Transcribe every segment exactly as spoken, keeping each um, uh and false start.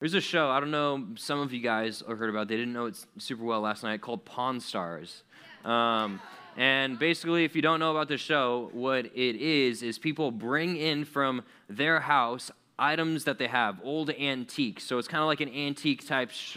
There's a show, I don't know, some of you guys heard about it. They didn't know it super well last night, called Pawn Stars. Um, and basically, if you don't know about the show, what it is is people bring in from their house items that they have, old antiques. So it's kind of like an antique type sh-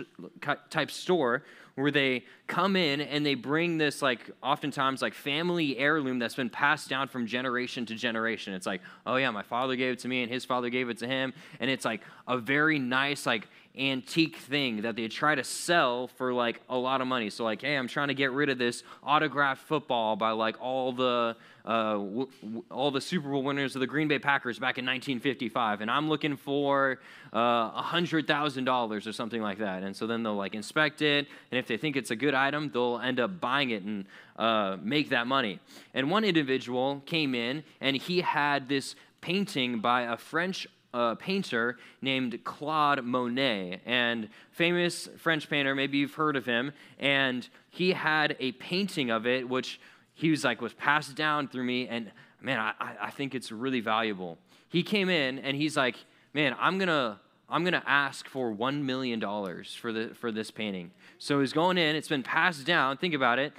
type store where they come in and they bring this, like, oftentimes, like, family heirloom that's been passed down from generation to generation. It's like, oh, yeah, my father gave it to me, and his father gave it to him. And it's, like, a very nice, like, antique thing that they try to sell for, like, a lot of money. So, like, hey, I'm trying to get rid of this autographed football by, like, all the uh, w- w- all the Super Bowl winners of the Green Bay Packers back in nineteen fifty-five, and I'm looking for uh, one hundred thousand dollars or something like that. And so then they'll, like, inspect it, and if they think it's a good item, they'll end up buying it and uh, make that money. And one individual came in, and he had this painting by a French uh, painter named Claude Monet, and famous French painter, maybe you've heard of him, and he had a painting of it, which he was like, was passed down through me, and man, I, I think it's really valuable. He came in, and he's like, man, I'm going to I'm going to ask for one million dollars for the for this painting. So he's going in. It's been passed down. Think about it.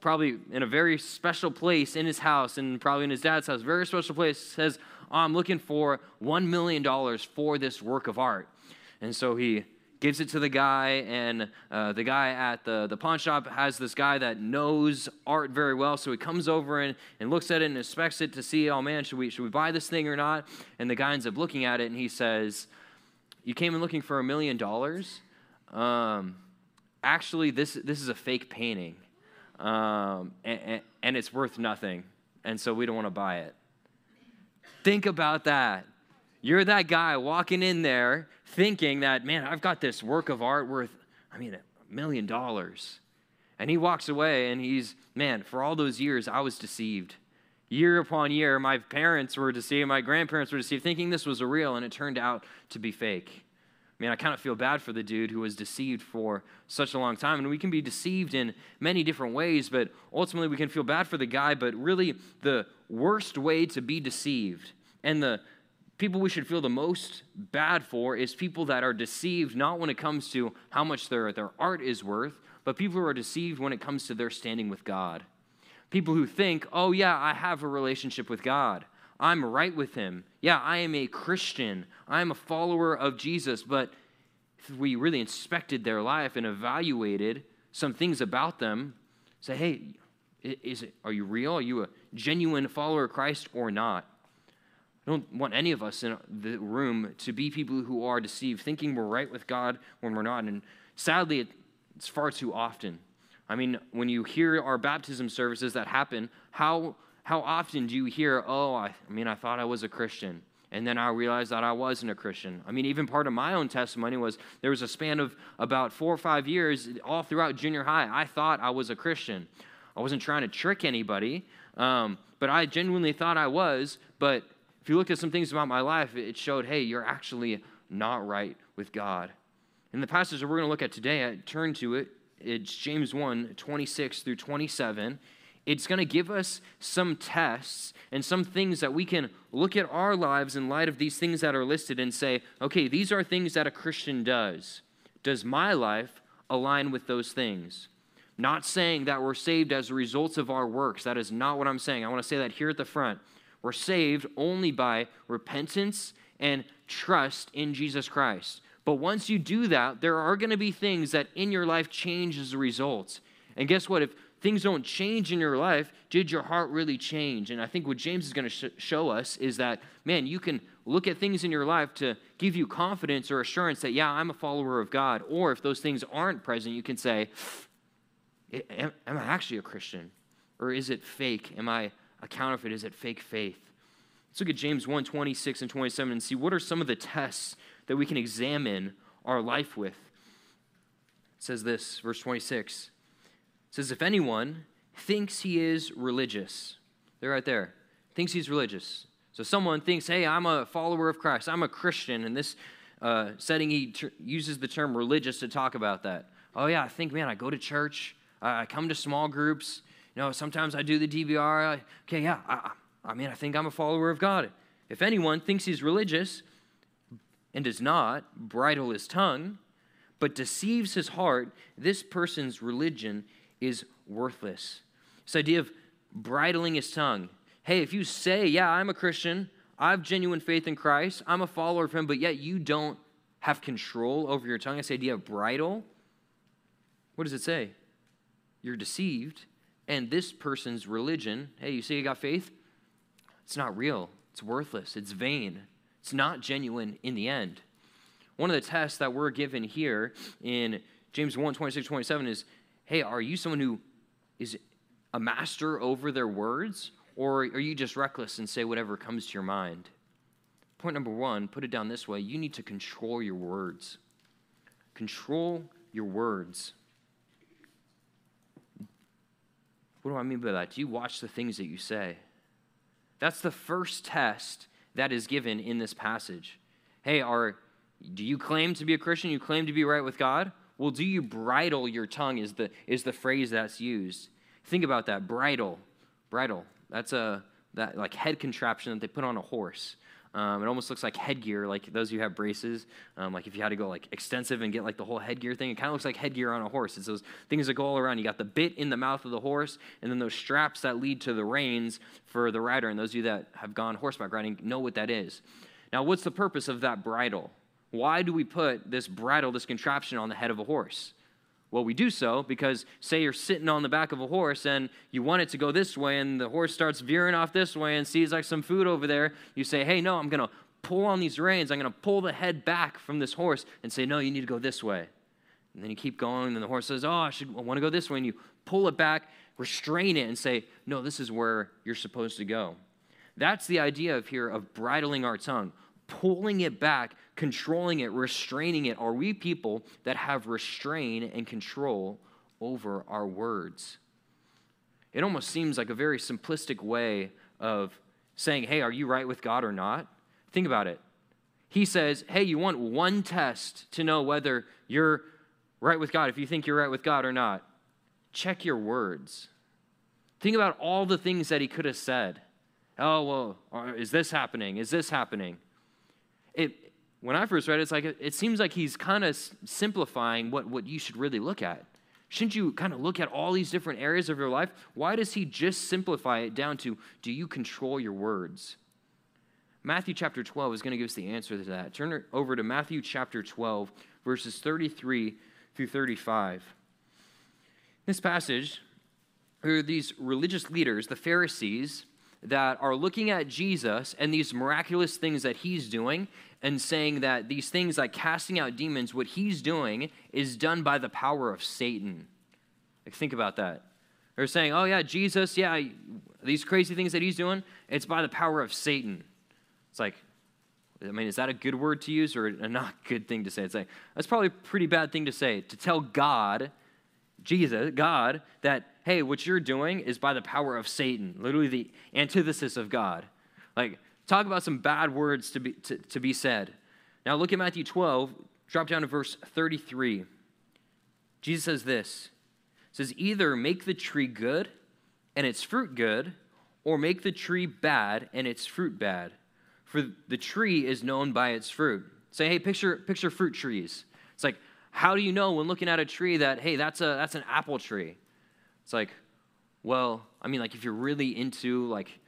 Probably in a very special place in his house and probably in his dad's house. Very special place. Says, oh, I'm looking for one million dollars for this work of art. And so he gives it to the guy, and uh, the guy at the, the pawn shop has this guy that knows art very well, so he comes over and, and looks at it and inspects it to see, oh, man, should we should we buy this thing or not? And the guy ends up looking at it, and he says, you came in looking for a million dollars? Um, actually, this this is a fake painting, um, and, and, and it's worth nothing, and so we don't want to buy it. Think about that. You're that guy walking in there thinking that, man, I've got this work of art worth, I mean, a million dollars. And he walks away, and he's, man, for all those years, I was deceived. Year upon year, my parents were deceived, my grandparents were deceived, thinking this was real, and it turned out to be fake. I mean, I kind of feel bad for the dude who was deceived for such a long time. And we can be deceived in many different ways, but ultimately we can feel bad for the guy. But really, the worst way to be deceived, and the people we should feel the most bad for, is people that are deceived not when it comes to how much their, their art is worth, but people who are deceived when it comes to their standing with God. People who think, oh, yeah, I have a relationship with God. I'm right with him. Yeah, I am a Christian. I'm a follower of Jesus. But if we really inspected their life and evaluated some things about them, say, hey, is it, are you real? Are you a genuine follower of Christ or not? I don't want any of us in the room to be people who are deceived, thinking we're right with God when we're not. And sadly, it's far too often. I mean, when you hear our baptism services that happen, how how often do you hear, oh, I, I mean, I thought I was a Christian, and then I realized that I wasn't a Christian. I mean, even part of my own testimony was there was a span of about four or five years all throughout junior high. I thought I was a Christian. I wasn't trying to trick anybody, um, but I genuinely thought I was. But if you looked at some things about my life, it showed, hey, you're actually not right with God. In the passage that we're going to look at today, I turn to it. It's James one, twenty-six through twenty-seven. It's going to give us some tests and some things that we can look at our lives in light of these things that are listed and say, okay, these are things that a Christian does. Does my life align with those things? Not saying that we're saved as a result of our works. That is not what I'm saying. I want to say that here at the front. We're saved only by repentance and trust in Jesus Christ. But once you do that, there are going to be things that in your life change as a result. And guess what? If things don't change in your life, did your heart really change? And I think what James is going to sh- show us is that, man, you can look at things in your life to give you confidence or assurance that, yeah, I'm a follower of God. Or if those things aren't present, you can say, am, am I actually a Christian? Or is it fake? Am I a counterfeit? Is it fake faith? Let's look at James one, twenty-six and twenty-seven and see what are some of the tests that we can examine our life with. It says this, verse twenty-six. It says, if anyone thinks he is religious, they're right there, thinks he's religious. So someone thinks, hey, I'm a follower of Christ, I'm a Christian. In this uh, setting, he tr- uses the term religious to talk about that. Oh, yeah, I think, man, I go to church, I, I come to small groups. You know, sometimes I do the D V R. I, okay, yeah, I, I mean, I think I'm a follower of God. If anyone thinks he's religious and does not bridle his tongue, but deceives his heart, this person's religion is worthless. This idea of bridling his tongue. Hey, if you say, yeah, I'm a Christian, I have genuine faith in Christ, I'm a follower of him, but yet you don't have control over your tongue, this idea of bridle, what does it say? You're deceived, and this person's religion, hey, you say you got faith? It's not real. It's worthless. It's vain. It's not genuine in the end. One of the tests that we're given here in James one, twenty-six, twenty-seven is, hey, are you someone who is a master over their words, or are you just reckless and say whatever comes to your mind? Point number one, put it down this way. You need to control your words. Control your words. What do I mean by that? Do you watch the things that you say? That's the first test that is given in this passage. Hey, are do you claim to be a Christian? You claim to be right with God? Well, do you bridle your tongue is the, is the phrase that's used. Think about that, bridle. Bridle, that's a that like head contraption that they put on a horse. Um, it almost looks like headgear, like those of you who have braces. Um, like if you had to go like extensive and get like the whole headgear thing, it kind of looks like headgear on a horse. It's those things that go all around. You got the bit in the mouth of the horse, and then those straps that lead to the reins for the rider. And those of you that have gone horseback riding know what that is. Now, what's the purpose of that bridle? Why do we put this bridle, this contraption on the head of a horse? Well, we do so because, say you're sitting on the back of a horse and you want it to go this way and the horse starts veering off this way and sees like some food over there. You say, hey, no, I'm going to pull on these reins. I'm going to pull the head back from this horse and say, no, you need to go this way. And then you keep going and the horse says, oh, I, should, I want to go this way. And you pull it back, restrain it and say, no, this is where you're supposed to go. That's the idea of here of bridling our tongue, pulling it back, controlling it, restraining it. Are we people that have restraint and control over our words? It almost seems like a very simplistic way of saying, hey, are you right with God or not? Think about it. He says, hey, you want one test to know whether you're right with God, if you think you're right with God or not. Check your words. Think about all the things that he could have said. Oh, well, is this happening? Is this happening? It, when I first read it, it's like, it seems like he's kind of simplifying what, what you should really look at. Shouldn't you kind of look at all these different areas of your life? Why does he just simplify it down to, do you control your words? Matthew chapter twelve is going to give us the answer to that. Turn over to Matthew chapter twelve, verses thirty-three through thirty-five. This passage, there are these religious leaders, the Pharisees, that are looking at Jesus and these miraculous things that he's doing and saying that these things like casting out demons, what he's doing is done by the power of Satan. Like, think about that. They're saying, oh yeah, Jesus, yeah, these crazy things that he's doing, it's by the power of Satan. It's like, I mean, is that a good word to use or a not good thing to say? It's like, that's probably a pretty bad thing to say, to tell God, Jesus, God, that, hey, what you're doing is by the power of Satan, literally the antithesis of God. Like, talk about some bad words to be, to, to be said. Now look at Matthew twelve, drop down to verse thirty-three. Jesus says this. It says, either make the tree good and its fruit good, or make the tree bad and its fruit bad. For the tree is known by its fruit. Say, hey, picture picture fruit trees. It's like, how do you know when looking at a tree that, hey, that's a that's an apple tree? It's like, well, I mean, like if you're really into like,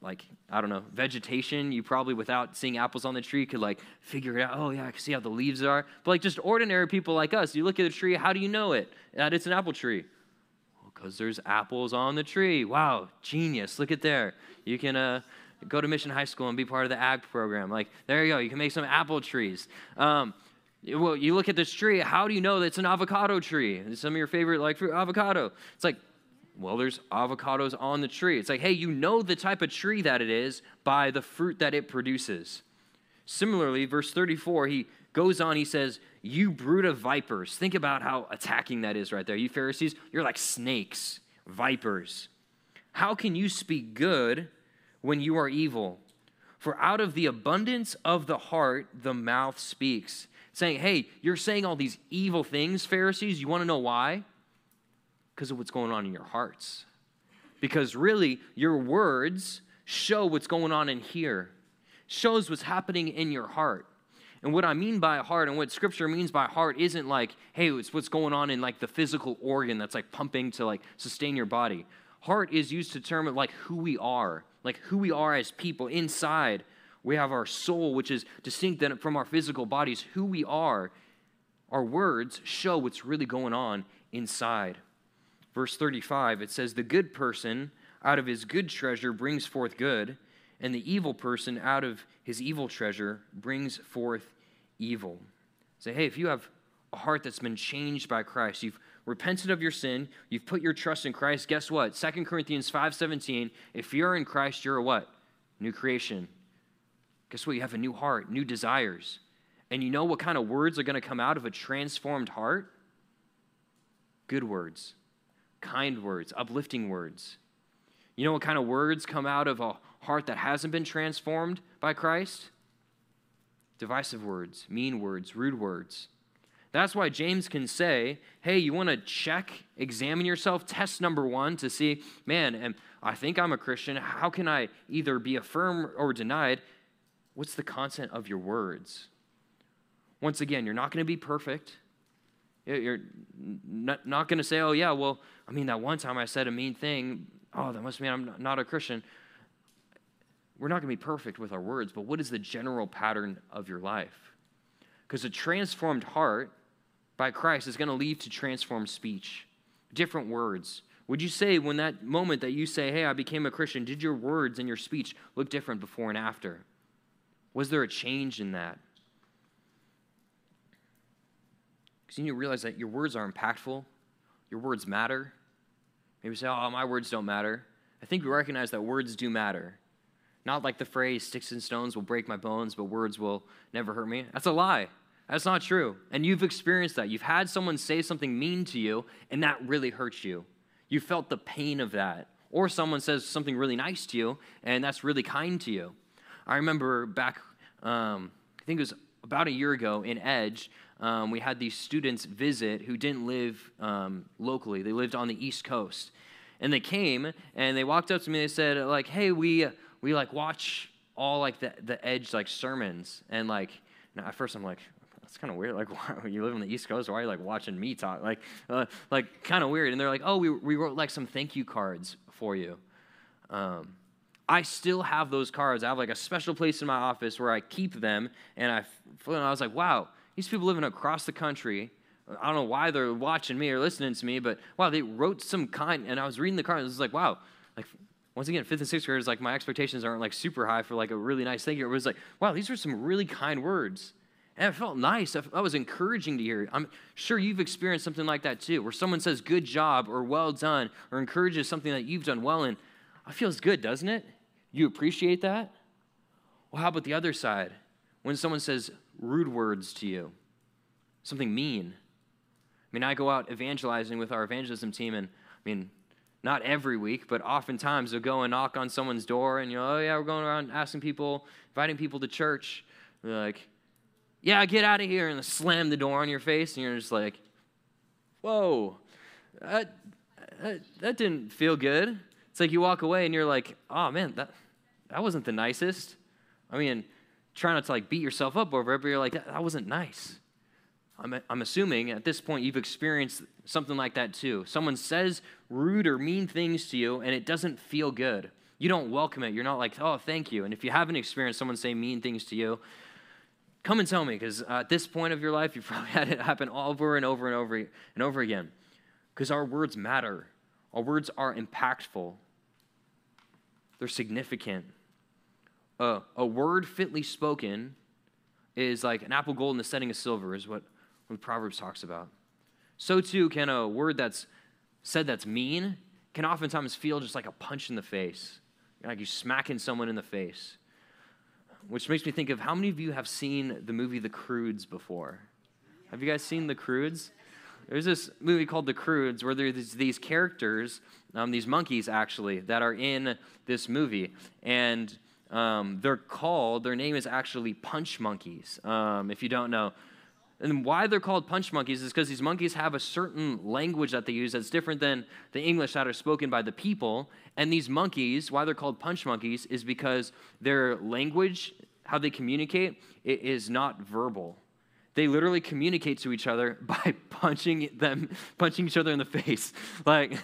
like I don't know, vegetation, you probably without seeing apples on the tree could like figure it out. Oh yeah, I can see how the leaves are. But like just ordinary people like us, you look at a tree, how do you know it that it's an apple tree? Well, because there's apples on the tree. Wow, genius! Look at there. You can uh, go to Mission High School and be part of the ag program. Like there you go. You can make some apple trees. Um, Well, you look at this tree, how do you know that it's an avocado tree? Some of your favorite, like, fruit, avocado. It's like, well, there's avocados on the tree. It's like, hey, you know the type of tree that it is by the fruit that it produces. Similarly, verse thirty-four, he goes on, he says, you brood of vipers. Think about how attacking that is right there. You Pharisees, you're like snakes, vipers. How can you speak good when you are evil? For out of the abundance of the heart, the mouth speaks. Saying, hey, you're saying all these evil things, Pharisees. You want to know why? Because of what's going on in your hearts. Because really, your words show what's going on in here. Shows what's happening in your heart. And what I mean by heart and what Scripture means by heart isn't like, hey, it's what's going on in like the physical organ that's like pumping to like sustain your body. Heart is used to determine like who we are, like who we are as people. Inside, we have our soul, which is distinct from our physical bodies, who we are. Our words show what's really going on inside. Verse thirty-five, it says, the good person out of his good treasure brings forth good, and the evil person out of his evil treasure brings forth evil. Say, so, hey, if you have a heart that's been changed by Christ, you've repented of your sin, you've put your trust in Christ, guess what? Second Corinthians five seventeen, if you're in Christ, you're a what? New creation. Guess what? You have a new heart, new desires. And you know what kind of words are going to come out of a transformed heart? Good words, kind words, uplifting words. You know what kind of words come out of a heart that hasn't been transformed by Christ? Divisive words, mean words, rude words. That's why James can say, hey, you want to check, examine yourself, test number one to see, man, and I think I'm a Christian. How can I either be affirmed or denied? What's the content of your words? Once again, you're not going to be perfect. You're not, not going to say, oh, yeah, well, I mean, that one time I said a mean thing. Oh, that must mean I'm not a Christian. We're not going to be perfect with our words, but what is the general pattern of your life? Because a transformed heart by Christ is going to lead to transformed speech, different words. Would you say when that moment that you say, hey, I became a Christian, did your words and your speech look different before and after? Was there a change in that? Because you need to realize that your words are impactful. Your words matter. Maybe you say, oh, my words don't matter. I think we recognize that words do matter. Not like the phrase, sticks and stones will break my bones, but words will never hurt me. That's a lie. That's not true. And you've experienced that. You've had someone say something mean to you, and that really hurts you. You felt the pain of that. Or someone says something really nice to you, and that's really kind to you. I remember back, um, I think it was about a year ago in Edge, Um, we had these students visit who didn't live um, locally. They lived on the East Coast. And they came, and they walked up to me, and they said, like, hey, we, we like, watch all, like, the, the Edge, like, sermons. And, like, and at first I'm like, that's kind of weird. Like, why, you live on the East Coast. Why are you, like, watching me talk? Like, uh, like kind of weird. And they're like, oh, we, we wrote, like, some thank you cards for you. Um, I still have those cards. I have, like, a special place in my office where I keep them. And I, and I was like, wow. These people living across the country, I don't know why they're watching me or listening to me, but wow, they wrote some kind, and I was reading the cards, and it was like, wow, like, once again, fifth and sixth graders, like, my expectations aren't, like, super high for, like, a really nice thing. It was like, wow, these are some really kind words, and it felt nice. That was encouraging to hear. I'm sure you've experienced something like that, too, where someone says good job or well done or encourages something that you've done well in. It feels good, doesn't it? You appreciate that? Well, how about the other side? When someone says rude words to you, something mean. I mean, I go out evangelizing with our evangelism team, and I mean, not every week, but oftentimes they'll go and knock on someone's door, and you know, oh yeah, we're going around asking people, inviting people to church. They're like, yeah, get out of here, and slam the door on your face, and you're just like, whoa, that, that, that didn't feel good. It's like you walk away, and you're like, oh man, that, that wasn't the nicest. I mean, try not to, like, beat yourself up over it, but you're like, that, that wasn't nice. I'm, I'm assuming at this point you've experienced something like that too. Someone says rude or mean things to you, and it doesn't feel good. You don't welcome it. You're not like, oh, thank you. And if you haven't experienced someone say mean things to you, come and tell me, because uh, at this point of your life, you've probably had it happen over and over and over and over again, because our words matter. Our words are impactful. They're significant. Uh, a word fitly spoken is like an apple gold in the setting of silver, is what, what Proverbs talks about. So too can a word that's said that's mean can oftentimes feel just like a punch in the face, like you're smacking someone in the face, which makes me think of how many of you have seen the movie The Croods before? Have you guys seen The Croods? There's this movie called The Croods where there's these characters, um, these monkeys actually, that are in this movie, and Um, they're called, their name is actually Punch Monkeys, um, if you don't know. And why they're called Punch Monkeys is because these monkeys have a certain language that they use that's different than the English that are spoken by the people. And these monkeys, why they're called Punch Monkeys, is because their language how they communicate, it is not verbal. They literally communicate to each other by punching them, punching each other in the face. Like,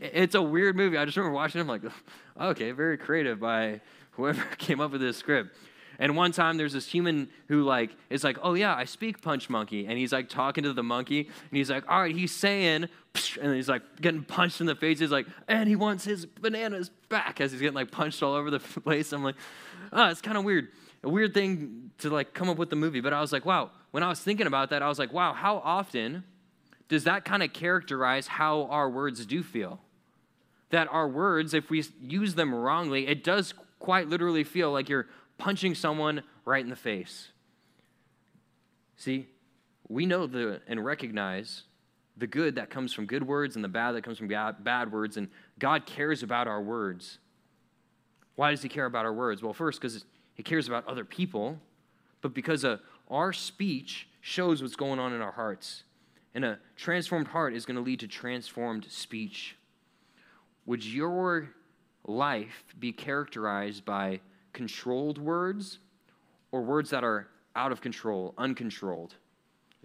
it's a weird movie. I just remember watching it. I'm like, okay, very creative by whoever came up with this script. And one time there's this human who like, is like, oh yeah, I speak Punch Monkey. And he's like talking to the monkey. And he's like, all right, he's saying, and he's like getting punched in the face. He's like, and he wants his bananas back as he's getting like punched all over the place. I'm like, oh, it's kind of weird. A weird thing to like come up with the movie, but I was like, wow, when I was thinking about that, I was like, wow, how often does that kind of characterize how our words do feel? That our words, if we use them wrongly, it does quite literally feel like you're punching someone right in the face. See, we know the and recognize the good that comes from good words and the bad that comes from bad, bad words, and God cares about our words. Why does he care about our words? Well, first, because he cares about other people, but because uh, our speech shows what's going on in our hearts. And a transformed heart is going to lead to transformed speech. Would your life be characterized by controlled words or words that are out of control, uncontrolled?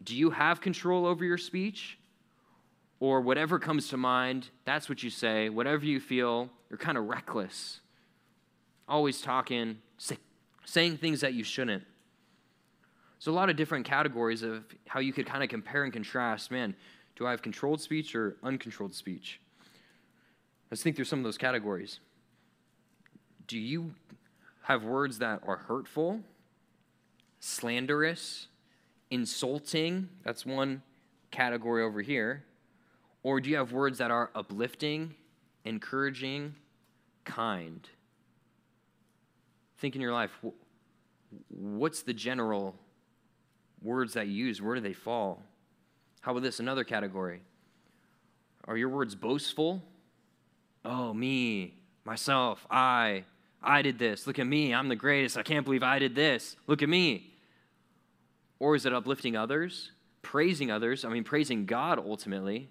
Do you have control over your speech? Or whatever comes to mind, that's what you say. Whatever you feel, you're kind of reckless. Always talking, sick. Saying things that you shouldn't. So a lot of different categories of how you could kind of compare and contrast, man, do I have controlled speech or uncontrolled speech? Let's think through some of those categories. Do you have words that are hurtful, slanderous, insulting? That's one category over here. Or do you have words that are uplifting, encouraging, kind? Think in your life, what's the general words that you use? Where do they fall? How about this, another category? Are your words boastful? Oh, me, myself, I, I did this. Look at me, I'm the greatest. I can't believe I did this. Look at me. Or is it uplifting others, praising others? I mean, praising God ultimately.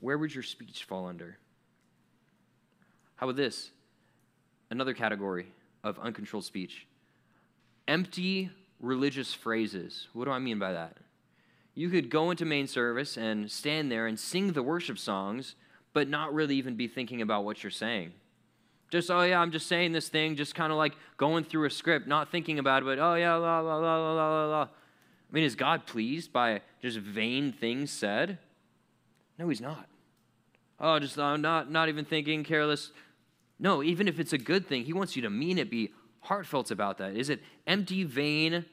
Where would your speech fall under? How about this, another category of uncontrolled speech. Empty religious phrases. What do I mean by that? You could go into main service and stand there and sing the worship songs, but not really even be thinking about what you're saying. Just, oh yeah, I'm just saying this thing, just kind of like going through a script, not thinking about it, but oh yeah, la, la, la, la, la, la. I mean, is God pleased by just vain things said? No, he's not. Oh, just I'm not, not even thinking, careless. No, even if it's a good thing, he wants you to mean it, be heartfelt about that. Is it empty, vain,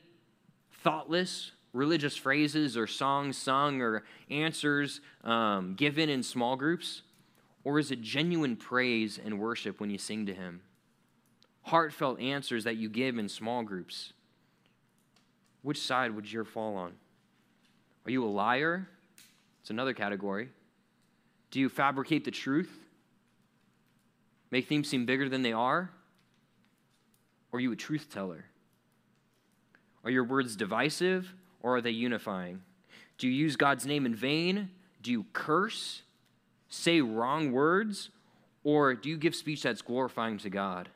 thoughtless, religious phrases or songs sung or answers um, given in small groups? Or is it genuine praise and worship when you sing to him? Heartfelt answers that you give in small groups. Which side would your fall on? Are you a liar? It's another category. Do you fabricate the truth? Make things seem bigger than they are? Or are you a truth teller? Are your words divisive or are they unifying? Do you use God's name in vain? Do you curse, say wrong words, or do you give speech that's glorifying to God?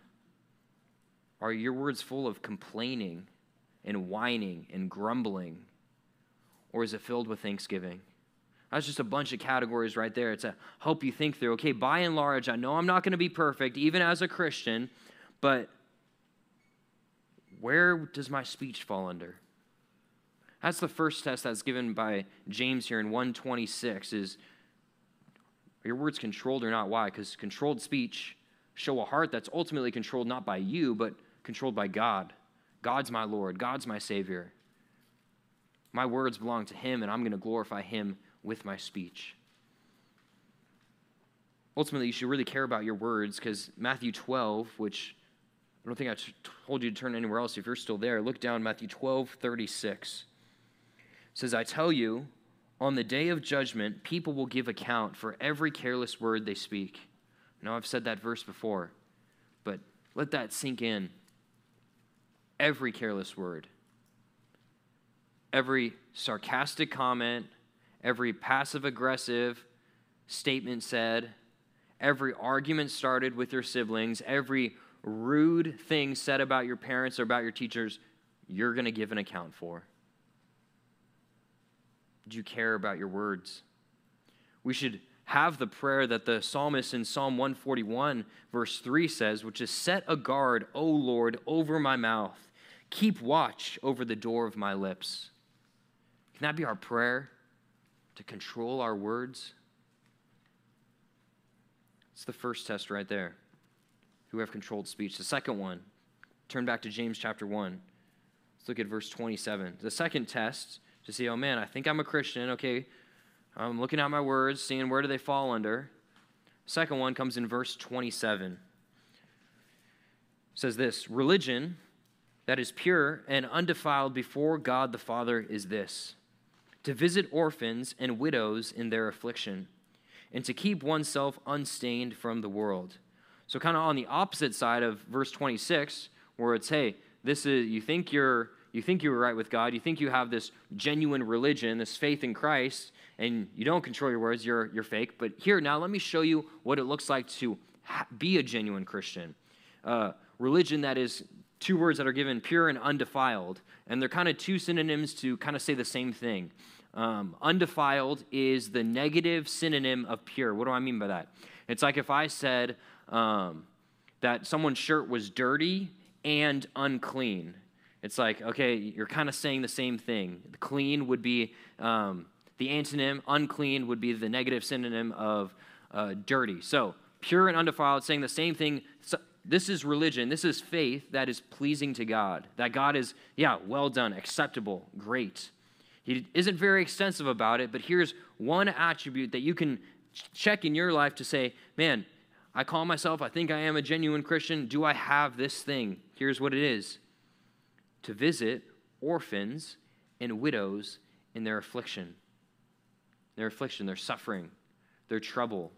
Are your words full of complaining and whining and grumbling, or is it filled with thanksgiving? That's just a bunch of categories right there to help you think through, okay, by and large, I know I'm not going to be perfect, even as a Christian, but where does my speech fall under? That's the first test that's given by James here in one twenty-six is, are your words controlled or not? Why? Because controlled speech show a heart that's ultimately controlled not by you, but controlled by God. God's my Lord. God's my Savior. My words belong to him, and I'm going to glorify him with my speech. Ultimately, you should really care about your words because Matthew twelve, which I don't think I told you to turn anywhere else. If you're still there, look down Matthew twelve, thirty-six. It says, I tell you, on the day of judgment, people will give account for every careless word they speak. Now, I've said that verse before, but let that sink in. Every careless word, every sarcastic comment, every passive-aggressive statement said, every argument started with your siblings, every rude things said about your parents or about your teachers, you're going to give an account for. Do you care about your words? We should have the prayer that the psalmist in Psalm one forty-one, verse three says, which is, set a guard, O Lord, over my mouth. Keep watch over the door of my lips. Can that be our prayer? To control our words? It's the first test right there. Who have controlled speech. The second one, turn back to James chapter one. Let's look at verse twenty-seven. The second test to see, oh man, I think I'm a Christian. Okay, I'm looking at my words, seeing where do they fall under. Second one comes in verse twenty-seven. It says this, religion that is pure and undefiled before God the Father is this, to visit orphans and widows in their affliction, and to keep oneself unstained from the world. So kind of on the opposite side of verse twenty-six, where it's, hey, this is you think you're you think you're right with God, you think you have this genuine religion, this faith in Christ, and you don't control your words, you're you're fake. But here now, let me show you what it looks like to ha- be a genuine Christian. Uh, religion that is two words that are given, pure and undefiled, and they're kind of two synonyms to kind of say the same thing. Um, undefiled is the negative synonym of pure. What do I mean by that? It's like if I said, Um, that someone's shirt was dirty and unclean. It's like, okay, you're kind of saying the same thing. Clean would be um, the antonym. Unclean would be the negative synonym of uh, dirty. So pure and undefiled, saying the same thing. So, this is religion. This is faith that is pleasing to God. That God is, yeah, well done, acceptable, great. He isn't very extensive about it, but here's one attribute that you can check in your life to say, man, I call myself, I think I am a genuine Christian. Do I have this thing? Here's what it is. To visit orphans and widows in their affliction. Their affliction, their suffering, their trouble,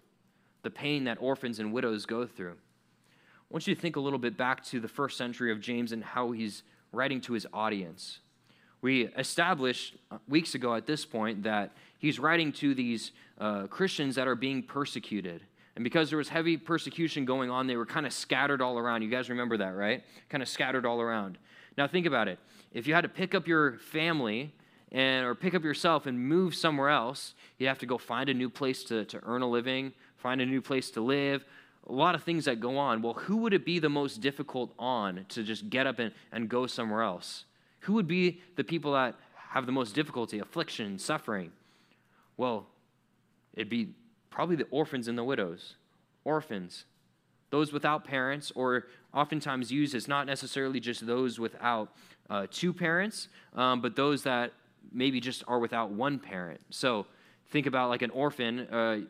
the pain that orphans and widows go through. I want you to think a little bit back to the first century of James and how he's writing to his audience. We established weeks ago at this point that he's writing to these uh, Christians that are being persecuted. And because there was heavy persecution going on, they were kind of scattered all around. You guys remember that, right? Kind of scattered all around. Now think about it. If you had to pick up your family and or pick up yourself and move somewhere else, you have to go find a new place to, to earn a living, find a new place to live, a lot of things that go on. Well, who would it be the most difficult on to just get up and, and go somewhere else? Who would be the people that have the most difficulty, affliction, suffering? Well, it'd be probably the orphans and the widows, orphans, those without parents, or oftentimes used as not necessarily just those without uh, two parents, um, but those that maybe just are without one parent. So think about like an orphan. Uh,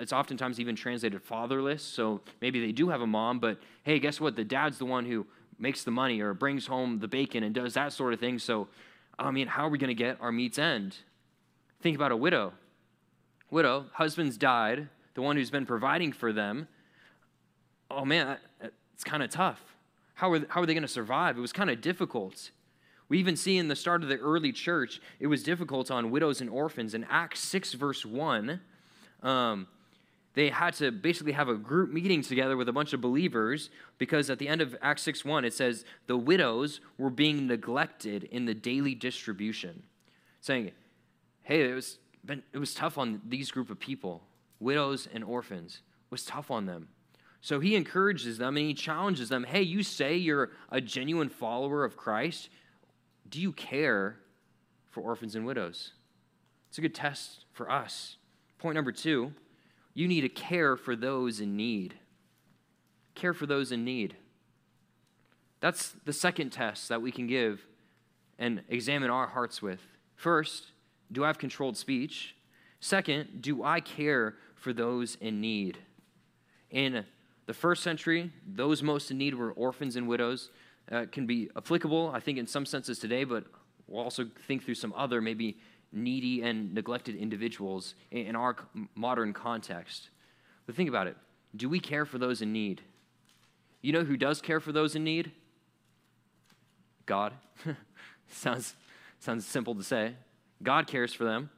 it's oftentimes even translated fatherless. So maybe they do have a mom, but hey, guess what? The dad's the one who makes the money or brings home the bacon and does that sort of thing. So, I mean, how are we going to get our meat's end? Think about a widow. Widow, husband's died, the one who's been providing for them. Oh man, it's kind of tough. How are, how are they going to survive? It was kind of difficult. We even see in the start of the early church, it was difficult on widows and orphans. In Acts six, verse one, um, they had to basically have a group meeting together with a bunch of believers because at the end of Acts six, one, it says, the widows were being neglected in the daily distribution, saying, hey, it was... But it was tough on these group of people, widows and orphans. It was tough on them. So he encourages them and he challenges them, hey, you say you're a genuine follower of Christ. Do you care for orphans and widows? It's a good test for us. Point number two, you need to care for those in need. Care for those in need. That's the second test that we can give and examine our hearts with. First, do I have controlled speech? Second, do I care for those in need? In the first century, those most in need were orphans and widows. Uh, can be applicable, I think, in some senses today, but we'll also think through some other maybe needy and neglected individuals in our modern context. But think about it. Do we care for those in need? You know who does care for those in need? God. Sounds, sounds simple to say. God cares for them.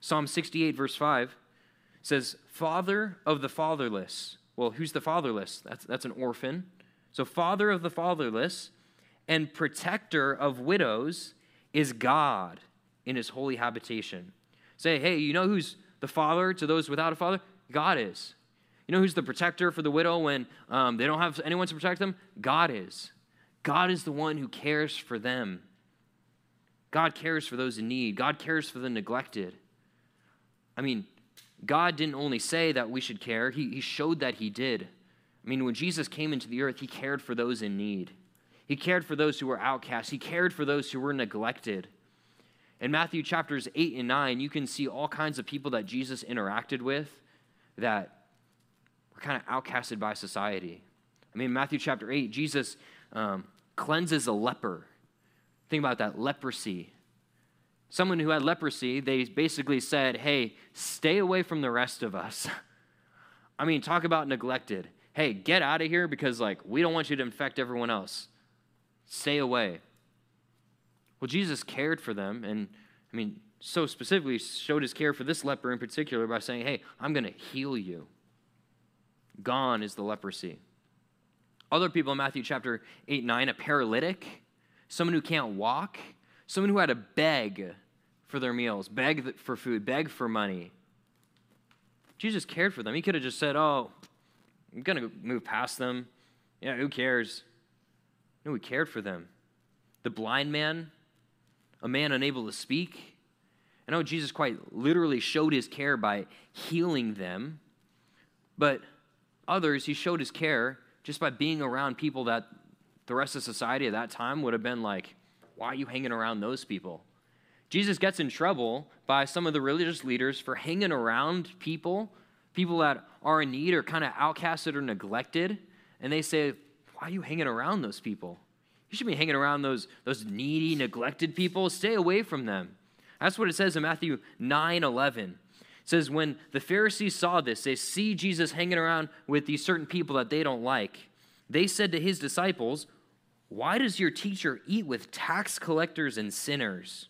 Psalm sixty-eight, verse five says, Father of the fatherless. Well, who's the fatherless? That's, that's an orphan. So father of the fatherless and protector of widows is God in his holy habitation. Say, hey, you know who's the father to those without a father? God is. You know who's the protector for the widow when um, they don't have anyone to protect them? God is. God is the one who cares for them. God cares for those in need. God cares for the neglected. I mean, God didn't only say that we should care. He, he showed that he did. I mean, when Jesus came into the earth, he cared for those in need. He cared for those who were outcast. He cared for those who were neglected. In Matthew chapters eight and nine, you can see all kinds of people that Jesus interacted with that were kind of outcasted by society. I mean, in Matthew chapter eight, Jesus um, cleanses a leper. Think about that, leprosy. Someone who had leprosy, they basically said, hey, stay away from the rest of us. I mean, talk about neglected. Hey, get out of here because, like, we don't want you to infect everyone else. Stay away. Well, Jesus cared for them, and, I mean, so specifically showed his care for this leper in particular by saying, hey, I'm going to heal you. Gone is the leprosy. Other people in Matthew chapter eight, nine, a paralytic, someone who can't walk, someone who had to beg for their meals, beg for food, beg for money. Jesus cared for them. He could have just said, oh, I'm going to move past them. Yeah, who cares? No, he cared for them. The blind man, a man unable to speak. I know Jesus quite literally showed his care by healing them, but others, he showed his care just by being around people that the rest of society at that time would have been like, why are you hanging around those people? Jesus gets in trouble by some of the religious leaders for hanging around people, people that are in need or kind of outcasted or neglected, and they say, why are you hanging around those people? You should be hanging around those, those needy, neglected people. Stay away from them. That's what it says in Matthew nine eleven. It says, when the Pharisees saw this, they see Jesus hanging around with these certain people that they don't like. They said to his disciples, why does your teacher eat with tax collectors and sinners?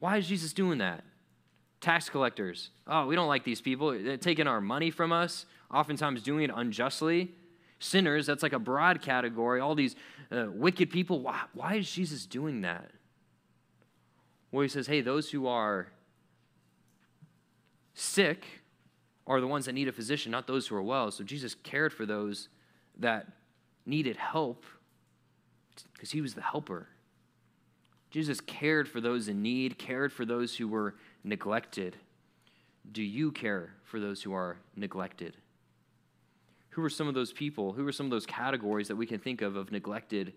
Why is Jesus doing that? Tax collectors. Oh, we don't like these people. They're taking our money from us, oftentimes doing it unjustly. Sinners, that's like a broad category. All these uh, wicked people. Why, why is Jesus doing that? Well, he says, hey, those who are sick are the ones that need a physician, not those who are well. So Jesus cared for those that needed help because he was the helper. Jesus cared for those in need, cared for those who were neglected. Do you care for those who are neglected? Who are some of those people? Who are some of those categories that we can think of of neglected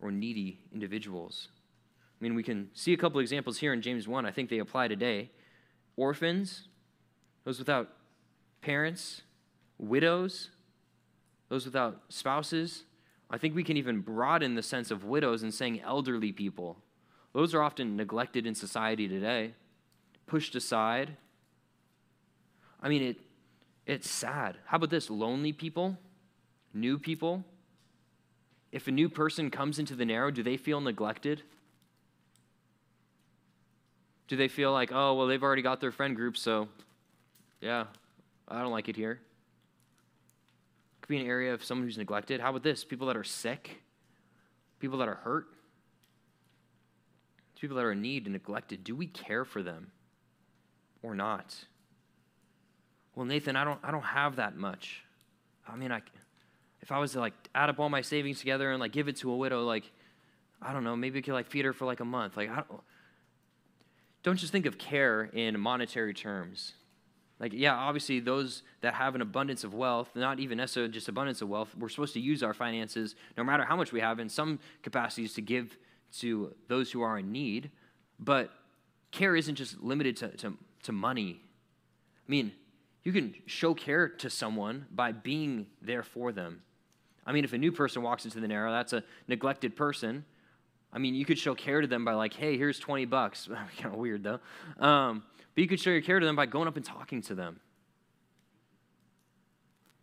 or needy individuals? I mean, we can see a couple examples here in James one. I think they apply today. Orphans, those without parents, widows, those without spouses. I think we can even broaden the sense of widows in saying elderly people. Those are often neglected in society today, pushed aside. I mean, it. It's sad. How about this? Lonely people, new people. If a new person comes into the narrow, do they feel neglected? Do they feel like, oh, well, they've already got their friend group, so yeah, I don't like it here. It could be an area of someone who's neglected. How about this? People that are sick, people that are hurt, people that are in need and neglected. Do we care for them or not? Well, Nathan, I don't I don't have that much. I mean, I, if I was to, like, add up all my savings together and, like, give it to a widow, like, I don't know, maybe I could, like, feed her for, like, a month. Like, I don't, don't just think of care in monetary terms. Like, yeah, obviously those that have an abundance of wealth, not even necessarily just abundance of wealth, we're supposed to use our finances, no matter how much we have, in some capacities to give to those who are in need. But care isn't just limited to, to, to money. I mean, you can show care to someone by being there for them. I mean, if a new person walks into the narrow, that's a neglected person. I mean, you could show care to them by, like, hey, here's twenty bucks. Kind of weird, though. Um, but you could show your care to them by going up and talking to them,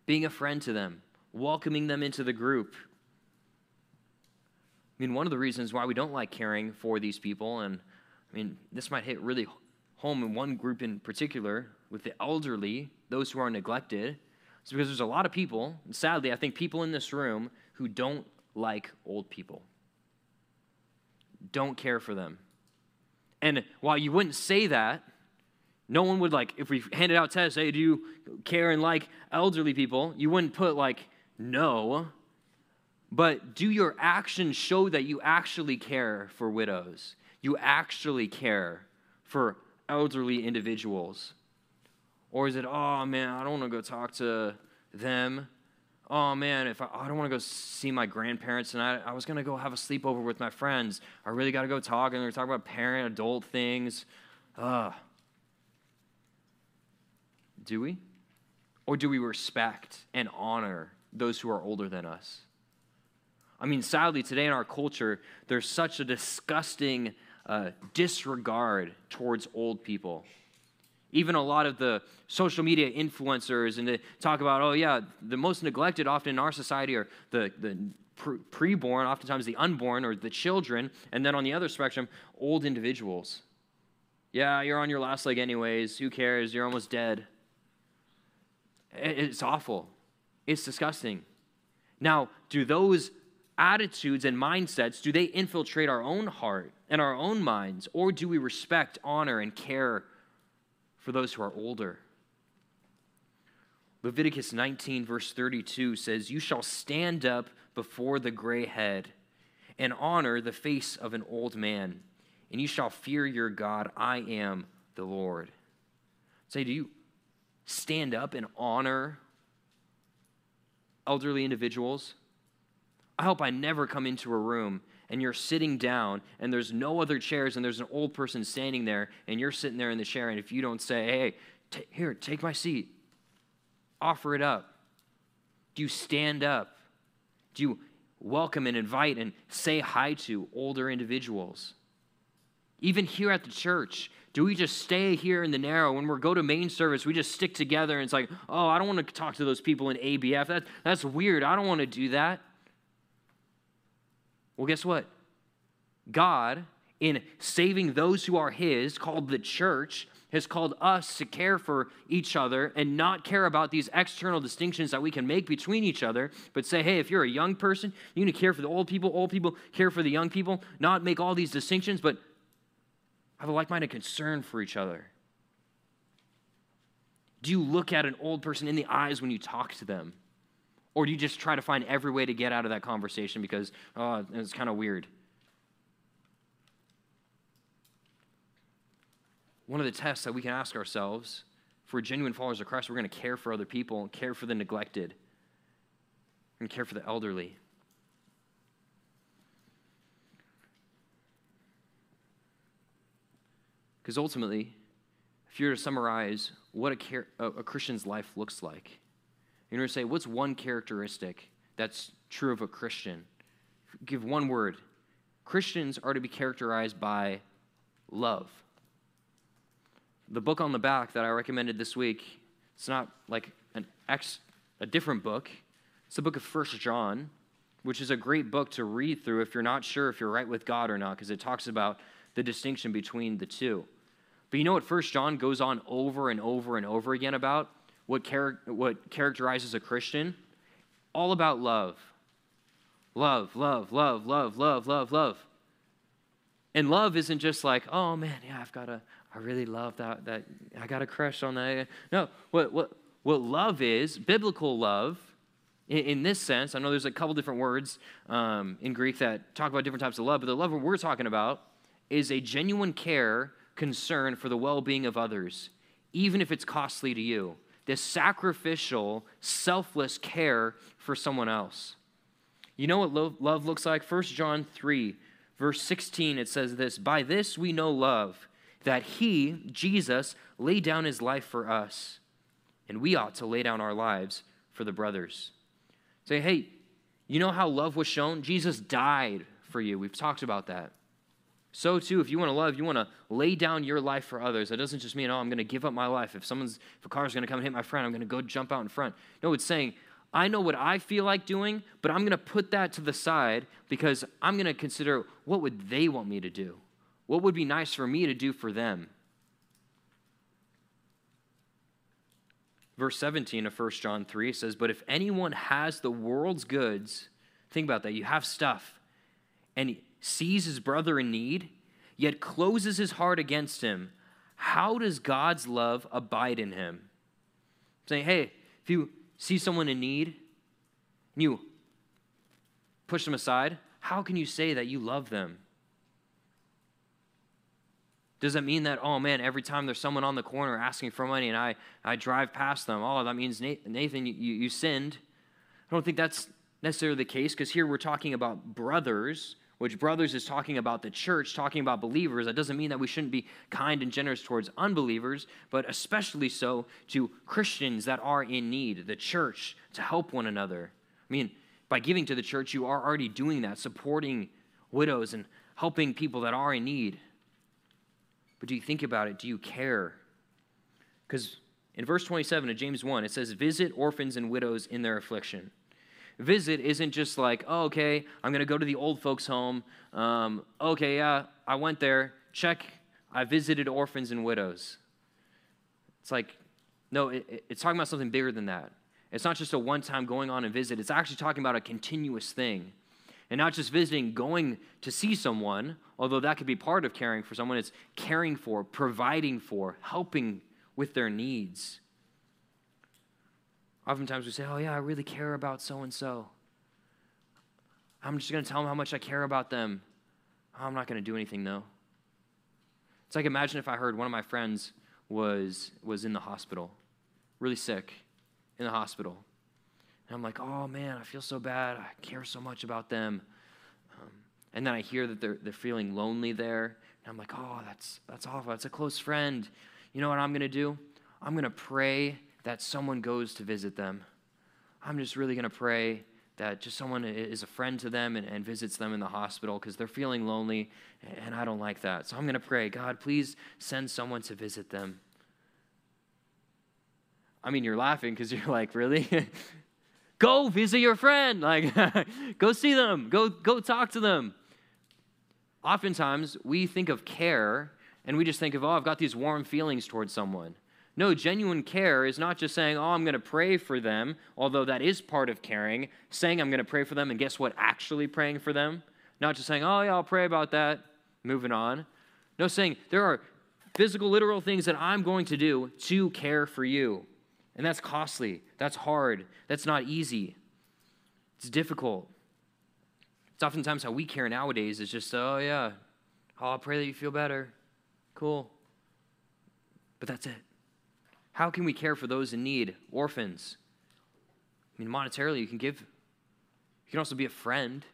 being a friend to them, welcoming them into the group. I mean, one of the reasons why we don't like caring for these people, and, I mean, this might hit really home in one group in particular, with the elderly, those who are neglected, It's because there's a lot of people, and sadly, I think people in this room who don't like old people, don't care for them. And while you wouldn't say that, no one would, like, if we handed out tests, hey, do you care and like elderly people? You wouldn't put, like, no. But do your actions show that you actually care for widows? You actually care for elderly individuals? Or is it, oh, man, I don't want to go talk to them. Oh, man, if I, I don't want to go see my grandparents tonight. I was going to go have a sleepover with my friends. I really got to go talk, and we're talking about parent, adult things. Ugh. Do we? Or do we respect and honor those who are older than us? I mean, sadly, today in our culture, there's such a disgusting uh, disregard towards old people. Even a lot of the social media influencers, and they talk about, oh, yeah, the most neglected often in our society are the, the pre- preborn, oftentimes the unborn, or the children, and then on the other spectrum, old individuals. Yeah, you're on your last leg anyways. Who cares? You're almost dead. It's awful. It's disgusting. Now, do those attitudes and mindsets, do they infiltrate our own heart and our own minds, or do we respect, honor, and care for those who are older? Leviticus nineteen, verse thirty-two says, "You shall stand up before the gray head and honor the face of an old man, and you shall fear your God. I am the Lord." Say, do you stand up and honor elderly individuals? I hope I never come into a room and you're sitting down and there's no other chairs and there's an old person standing there and you're sitting there in the chair, and if you don't say, hey, t- here, take my seat, offer it up. Do you stand up? Do you welcome and invite and say hi to older individuals? Even here at the church, do we just stay here in the narrow? When we go to main service, we just stick together and it's like, oh, I don't want to talk to those people in A B F. That, that's weird. I don't want to do that. Well, guess what? God, in saving those who are his, called the church, has called us to care for each other and not care about these external distinctions that we can make between each other, but say, hey, if you're a young person, you need to care for the old people, old people, care for the young people, not make all these distinctions, but have a like-minded concern for each other. Do you look at an old person in the eyes when you talk to them? Or do you just try to find every way to get out of that conversation because, oh, it's kind of weird? One of the tests that we can ask ourselves, if we're genuine followers of Christ, we're going to care for other people and care for the neglected and care for the elderly. Because ultimately, if you were to summarize what a, care, a, a Christian's life looks like, you're going to say, what's one characteristic that's true of a Christian? Give one word. Christians are to be characterized by love. The book on the back that I recommended this week, it's not like an ex, a different book. It's the book of First John, which is a great book to read through if you're not sure if you're right with God or not, because it talks about the distinction between the two. But you know what First John goes on over and over and over again about? What, char- what characterizes a Christian? All about love. Love, love, love, love, love, love, love. And love isn't just like, oh man, yeah, I've got a, I really love that, that, I got a crush on that. No, what what what love is, biblical love, in, in this sense, I know there's a couple different words um, in Greek that talk about different types of love, but the love we're talking about is a genuine care, concern for the well-being of others, even if it's costly to you. This sacrificial, selfless care for someone else. You know what lo- love looks like? First John three, verse sixteen, it says this, "By this we know love, that he, Jesus, laid down his life for us, and we ought to lay down our lives for the brothers." Say, hey, you know how love was shown? Jesus died for you. We've talked about that. So too, if you want to love, you want to lay down your life for others. That doesn't just mean, oh, I'm going to give up my life. If someone's, if a car's going to come and hit my friend, I'm going to go jump out in front. No, it's saying, I know what I feel like doing, but I'm going to put that to the side because I'm going to consider what would they want me to do? What would be nice for me to do for them? Verse seventeen of First John three says, but if anyone has the world's goods, think about that, you have stuff, and he sees his brother in need, yet closes his heart against him, how does God's love abide in him? Saying, hey, if you see someone in need, and you push them aside, how can you say that you love them? Does that mean that, oh man, every time there's someone on the corner asking for money and I, I drive past them, oh, that means Nathan, you, you sinned? I don't think that's necessarily the case, because here we're talking about brothers, which brothers is talking about the church, talking about believers. That doesn't mean that we shouldn't be kind and generous towards unbelievers, but especially so to Christians that are in need, the church, to help one another. I mean, by giving to the church, you are already doing that, supporting widows and helping people that are in need. But do you think about it? Do you care? Because in verse twenty-seven of James one, it says, visit orphans and widows in their affliction. Visit isn't just like, oh, okay, I'm going to go to the old folks' home. Um, okay, yeah, I went there. Check, I visited orphans and widows. It's like, no, it, it's talking about something bigger than that. It's not just a one-time going on and visit. It's actually talking about a continuous thing. And not just visiting, going to see someone, although that could be part of caring for someone. It's caring for, providing for, helping with their needs. Oftentimes we say, oh yeah, I really care about so-and-so. I'm just going to tell them how much I care about them. I'm not going to do anything though. It's like, imagine if I heard one of my friends was, was in the hospital, really sick, in the hospital. And I'm like, oh man, I feel so bad. I care so much about them. Um, and then I hear that they're, they're feeling lonely there. And I'm like, oh, that's, that's awful. That's a close friend. You know what I'm going to do? I'm going to pray that someone goes to visit them. I'm just really going to pray that just someone is a friend to them and, and visits them in the hospital, because they're feeling lonely and I don't like that. So I'm going to pray, God, please send someone to visit them. I mean, you're laughing because you're like, really? Go visit your friend. Like, go see them. Go, go talk to them. Oftentimes, we think of care, and we just think of, oh, I've got these warm feelings towards someone. No, genuine care is not just saying, oh, I'm going to pray for them, although that is part of caring, saying I'm going to pray for them, and guess what, actually praying for them. Not just saying, oh, yeah, I'll pray about that, moving on. No, saying there are physical, literal things that I'm going to do to care for you. And that's costly, that's hard, that's not easy, it's difficult. It's oftentimes how we care nowadays is just, oh yeah, oh, I'll pray that you feel better, cool. But that's it. How can we care for those in need, orphans? I mean, monetarily you can give, you can also be a friend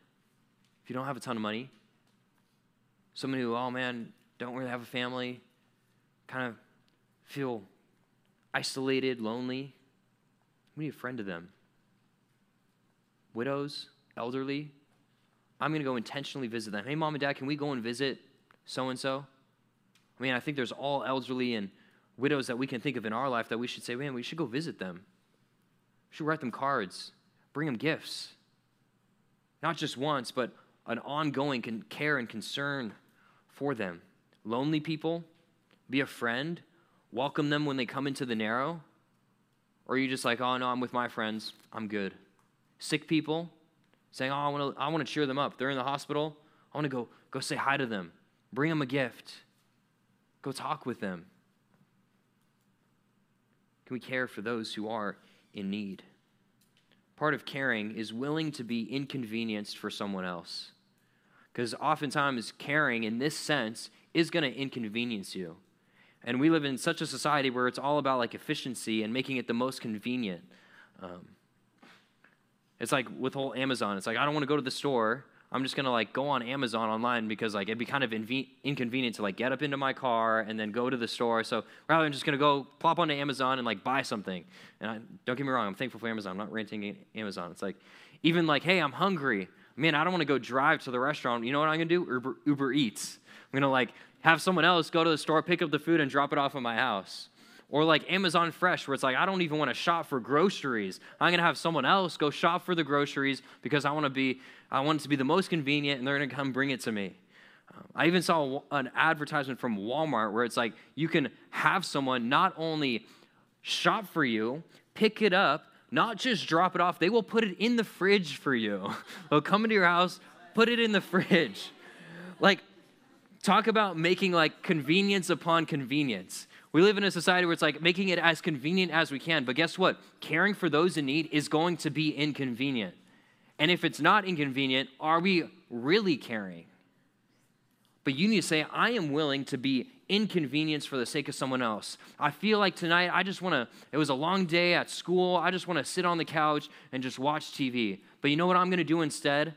if you don't have a ton of money. Someone who, oh man, don't really have a family, kind of feel isolated, lonely. We need a friend to them. Widows, elderly. I'm going to go intentionally visit them. Hey, mom and dad, can we go and visit so-and-so? I mean, I think there's all elderly and widows that we can think of in our life that we should say, man, we should go visit them. We should write them cards, bring them gifts. Not just once, but an ongoing care and concern for them. Lonely people, be a friend. Welcome them when they come into the narrow? Or are you just like, oh, no, I'm with my friends. I'm good. Sick people saying, oh, I want to I want to cheer them up. They're in the hospital. I want to go, go say hi to them. Bring them a gift. Go talk with them. Can we care for those who are in need? Part of caring is willing to be inconvenienced for someone else. Because oftentimes caring in this sense is going to inconvenience you. And we live in such a society where it's all about like efficiency and making it the most convenient. Um, it's like with whole Amazon. It's like, I don't want to go to the store. I'm just going to like go on Amazon online because like it'd be kind of inve- inconvenient to like get up into my car and then go to the store. So rather I'm just going to go plop onto Amazon and like buy something. And I, don't get me wrong, I'm thankful for Amazon. I'm not ranting Amazon. It's like even like, hey, I'm hungry. Man, I don't want to go drive to the restaurant. You know what I'm going to do? Uber, Uber Eats. I'm going to like have someone else go to the store, pick up the food, and drop it off at my house. Or like Amazon Fresh, where it's like, I don't even want to shop for groceries. I'm going to have someone else go shop for the groceries because I want to be, I want it to be the most convenient, and they're going to come bring it to me. Um, I even saw an advertisement from Walmart where it's like, you can have someone not only shop for you, pick it up, not just drop it off. They will put it in the fridge for you. They'll come into your house, put it in the fridge. Like, talk about making, like, convenience upon convenience. We live in a society where it's like making it as convenient as we can, but guess what? Caring for those in need is going to be inconvenient. And if it's not inconvenient, are we really caring? But you need to say, I am willing to be inconvenienced for the sake of someone else. I feel like tonight, I just want to, it was a long day at school. I just want to sit on the couch and just watch T V. But you know what I'm going to do instead?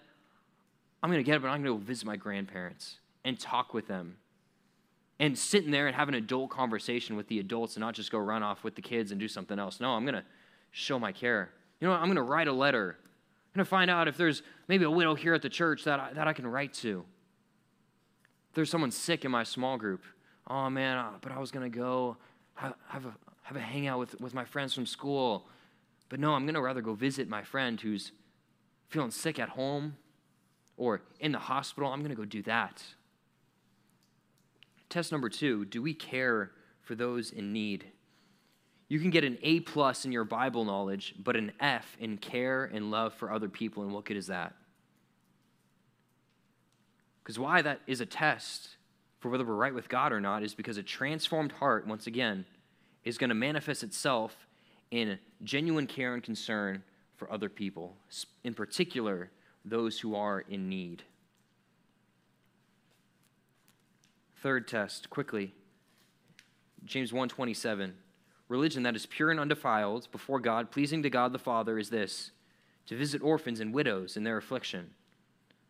I'm going to get up and I'm going to go visit my grandparents and talk with them. And sitting there and have an adult conversation with the adults and not just go run off with the kids and do something else. No, I'm going to show my care. You know what? I'm going to write a letter. I'm going to find out if there's maybe a widow here at the church that I, that I can write to. If there's someone sick in my small group. Oh, man, but I was going to go have, have, a, have a hangout with, with my friends from school. But no, I'm going to rather go visit my friend who's feeling sick at home or in the hospital. I'm going to go do that. Test number two, do we care for those in need? You can get an A plus in your Bible knowledge, but an F in care and love for other people, and what good is that? Because why that is a test for whether we're right with God or not is because a transformed heart, once again, is going to manifest itself in genuine care and concern for other people, in particular, those who are in need. Third test, quickly, James one twenty-seven. Religion that is pure and undefiled before God, pleasing to God the Father, is this, to visit orphans and widows in their affliction.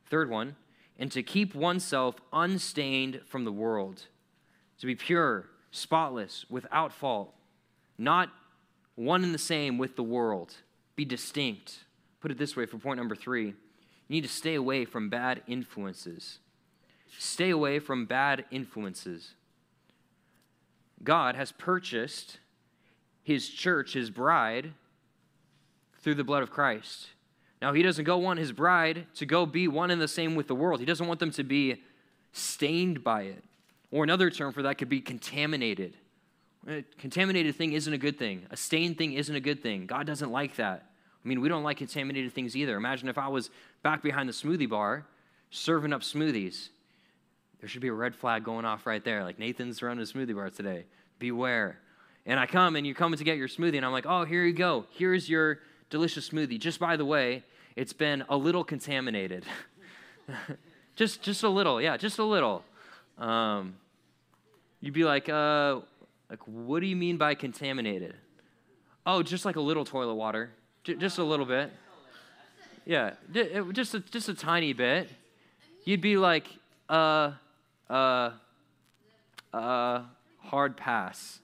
Third one, and to keep oneself unstained from the world, to be pure, spotless, without fault, not one and the same with the world, be distinct. Put it this way for point number three, you need to stay away from bad influences. Stay away from bad influences. God has purchased his church, his bride, through the blood of Christ. Now, he doesn't go want his bride to go be one and the same with the world. He doesn't want them to be stained by it. Or another term for that could be contaminated. A contaminated thing isn't a good thing. A stained thing isn't a good thing. God doesn't like that. I mean, we don't like contaminated things either. Imagine if I was back behind the smoothie bar serving up smoothies. There should be a red flag going off right there. Like, Nathan's running a smoothie bar today. Beware. And I come, and you're coming to get your smoothie, and I'm like, oh, here you go. Here's your delicious smoothie. Just by the way, it's been a little contaminated. just just a little, yeah, just a little. Um, you'd be like, uh, like, what do you mean by contaminated? Oh, just like a little toilet water. J- just a little bit. Yeah, just a, just a tiny bit. You'd be like, uh... Uh, uh, hard pass.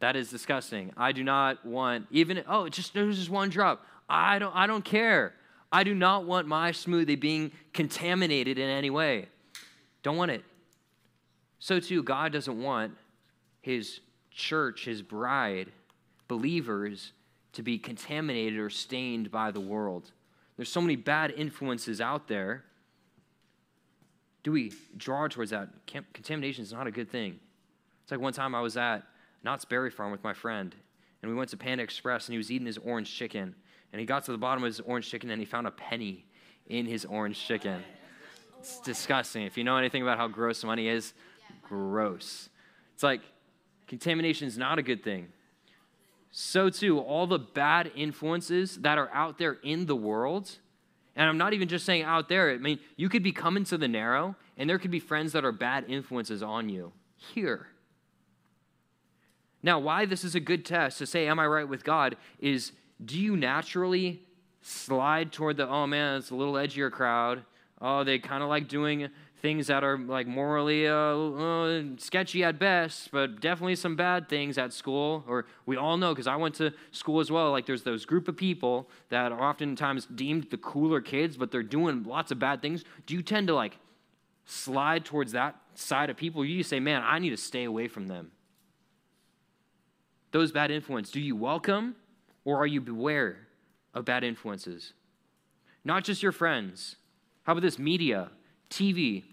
That is disgusting. I do not want even, oh, just there's just one drop. I don't, I don't care. I do not want my smoothie being contaminated in any way. Don't want it. So too, God doesn't want his church, his bride, believers to be contaminated or stained by the world. There's so many bad influences out there. Do we draw towards that? Contamination is not a good thing. It's like one time I was at Knott's Berry Farm with my friend, and we went to Panda Express, and he was eating his orange chicken, and he got to the bottom of his orange chicken, and he found a penny in his orange chicken. It's disgusting. If you know anything about how gross money is, gross. It's like contamination is not a good thing. So too, all the bad influences that are out there in the world. And I'm not even just saying out there. I mean, you could be coming to the narrow, and there could be friends that are bad influences on you here. Now, why this is a good test to say, am I right with God, is do you naturally slide toward the, oh, man, it's a little edgier crowd. Oh, they kind of like doing things that are like morally uh, uh, sketchy at best, but definitely some bad things at school. Or we all know, because I went to school as well, like there's those group of people that are oftentimes deemed the cooler kids, but they're doing lots of bad things. Do you tend to like slide towards that side of people? You say, man, I need to stay away from them. Those bad influences, do you welcome or are you beware of bad influences? Not just your friends. How about this? Media, T V,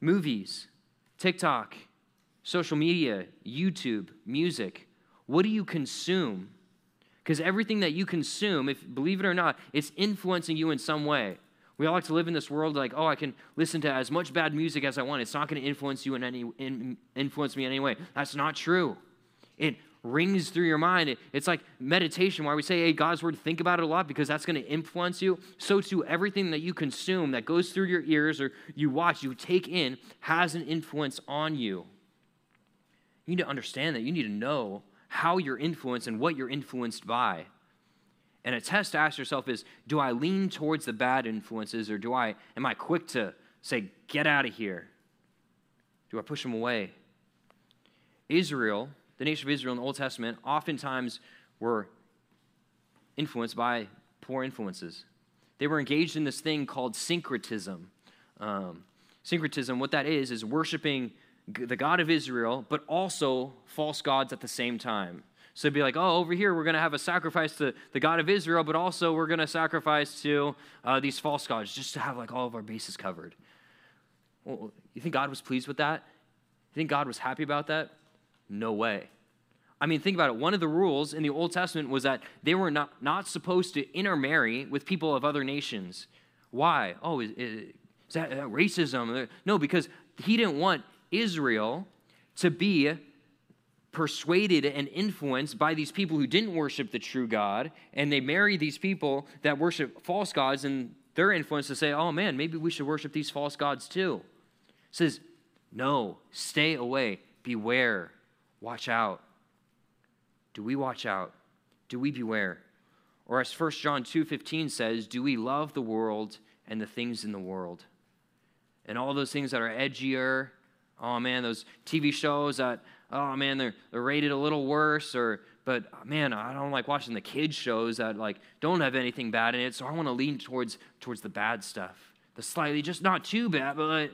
movies, TikTok, social media, YouTube, music. What do you consume? Because everything that you consume, if believe it or not, it's influencing you in some way. We all like to live in this world like, oh, I can listen to as much bad music as I want. It's not going to influence you in any in, influence me in any way. That's not true. It rings through your mind. It, it's like meditation, why we say, hey, God's word, think about it a lot because that's going to influence you. So too, everything that you consume that goes through your ears or you watch, you take in, has an influence on you. You need to understand that. You need to know how you're influenced and what you're influenced by. And a test to ask yourself is, do I lean towards the bad influences or do I, am I quick to say, get out of here? Do I push them away? Israel, the nation of Israel in the Old Testament, oftentimes were influenced by poor influences. They were engaged in this thing called syncretism. Um, syncretism, what that is, is worshiping the God of Israel, but also false gods at the same time. So it'd be like, oh, over here, we're going to have a sacrifice to the God of Israel, but also we're going to sacrifice to uh, these false gods just to have like all of our bases covered. Well, you think God was pleased with that? You think God was happy about that? No way. I mean, think about it. One of the rules in the Old Testament was that they were not, not supposed to intermarry with people of other nations. Why? Oh, is, is that racism? No, because he didn't want Israel to be persuaded and influenced by these people who didn't worship the true God, and they marry these people that worship false gods, and they're influenced to say, oh man, maybe we should worship these false gods too. It says, no, stay away, beware, watch out. Do we watch out? Do we beware? Or as First John two fifteen says, do we love the world and the things in the world? And all those things that are edgier, oh man, those T V shows that, oh man, they're, they're rated a little worse, or but man, I don't like watching the kids shows that like don't have anything bad in it, so I want to lean towards towards the bad stuff, the slightly just not too bad, but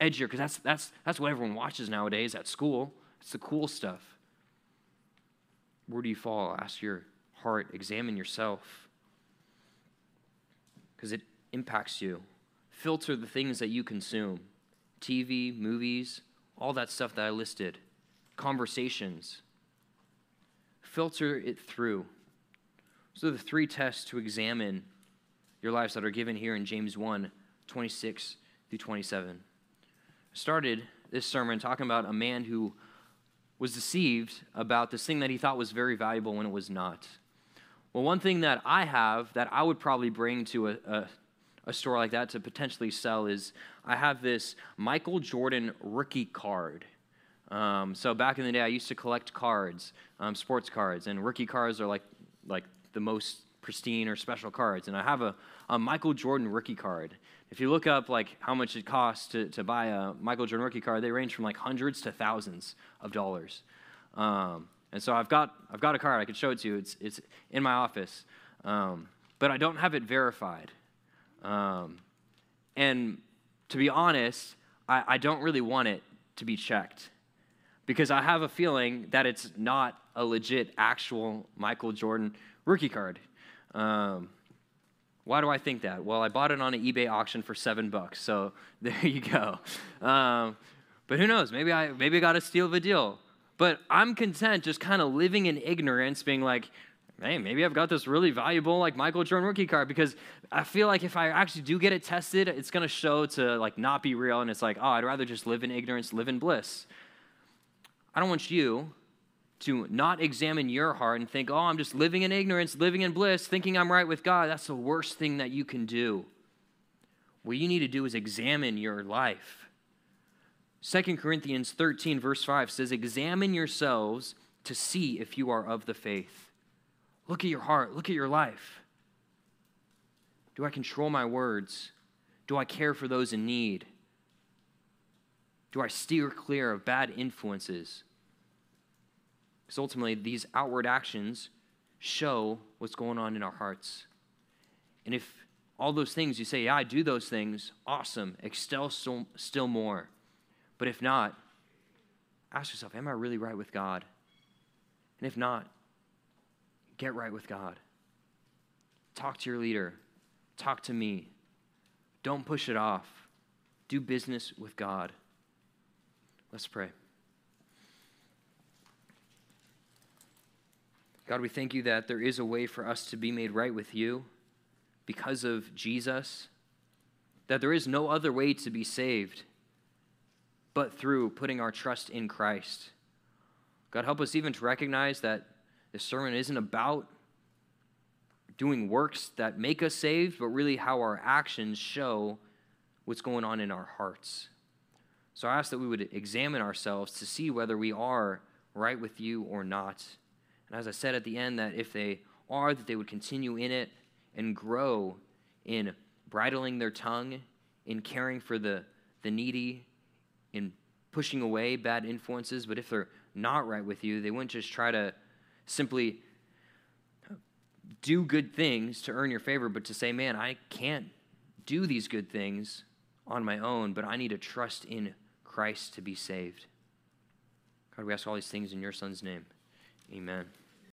edgier, because that's that's that's what everyone watches nowadays at school. It's the cool stuff. Where do you fall? Ask your heart. Examine yourself, because it impacts you. Filter the things that you consume. T V, movies, all that stuff that I listed, conversations. Filter it through. So the three tests to examine your lives that are given here in James one, twenty-six through twenty-seven. I started this sermon talking about a man who was deceived about this thing that he thought was very valuable when it was not. Well, one thing that I have that I would probably bring to a, a a store like that to potentially sell is I have this Michael Jordan rookie card. Um, so back in the day, I used to collect cards, um, sports cards, and rookie cards are like like the most pristine or special cards. And I have a, a Michael Jordan rookie card. If you look up like how much it costs to, to buy a Michael Jordan rookie card, they range from like hundreds to thousands of dollars. Um, and so I've got I've got a card. I could show it to you. It's it's in my office, um, but I don't have it verified. Um, and to be honest, I, I don't really want it to be checked because I have a feeling that it's not a legit, actual Michael Jordan rookie card. Um, why do I think that? Well, I bought it on an eBay auction for seven bucks, so there you go. Um, but who knows? Maybe I maybe I got a steal of a deal. But I'm content just kind of living in ignorance, being like, hey, maybe I've got this really valuable like Michael Jordan rookie card, because I feel like if I actually do get it tested, it's going to show to like not be real, and it's like, oh, I'd rather just live in ignorance, live in bliss. I don't want you to not examine your heart and think, oh, I'm just living in ignorance, living in bliss, thinking I'm right with God. That's the worst thing that you can do. What you need to do is examine your life. Second Corinthians thirteen, verse five says, examine yourselves to see if you are of the faith. Look at your heart. Look at your life. Do I control my words? Do I care for those in need? Do I steer clear of bad influences? Because ultimately, these outward actions show what's going on in our hearts. And if all those things, you say, yeah, I do those things, awesome, excel so, still more. But if not, ask yourself, am I really right with God? And if not, get right with God. Talk to your leader. Talk to me. Don't push it off. Do business with God. Let's pray. God, we thank you that there is a way for us to be made right with you because of Jesus, that there is no other way to be saved but through putting our trust in Christ. God, help us even to recognize that this sermon isn't about doing works that make us saved, but really how our actions show what's going on in our hearts. So I ask that we would examine ourselves to see whether we are right with you or not. And as I said at the end, that if they are, that they would continue in it and grow in bridling their tongue, in caring for the, the needy, in pushing away bad influences. But if they're not right with you, they wouldn't just try to simply do good things to earn your favor, but to say, man, I can't do these good things on my own, but I need to trust in Christ to be saved. God, we ask all these things in your Son's name. Amen.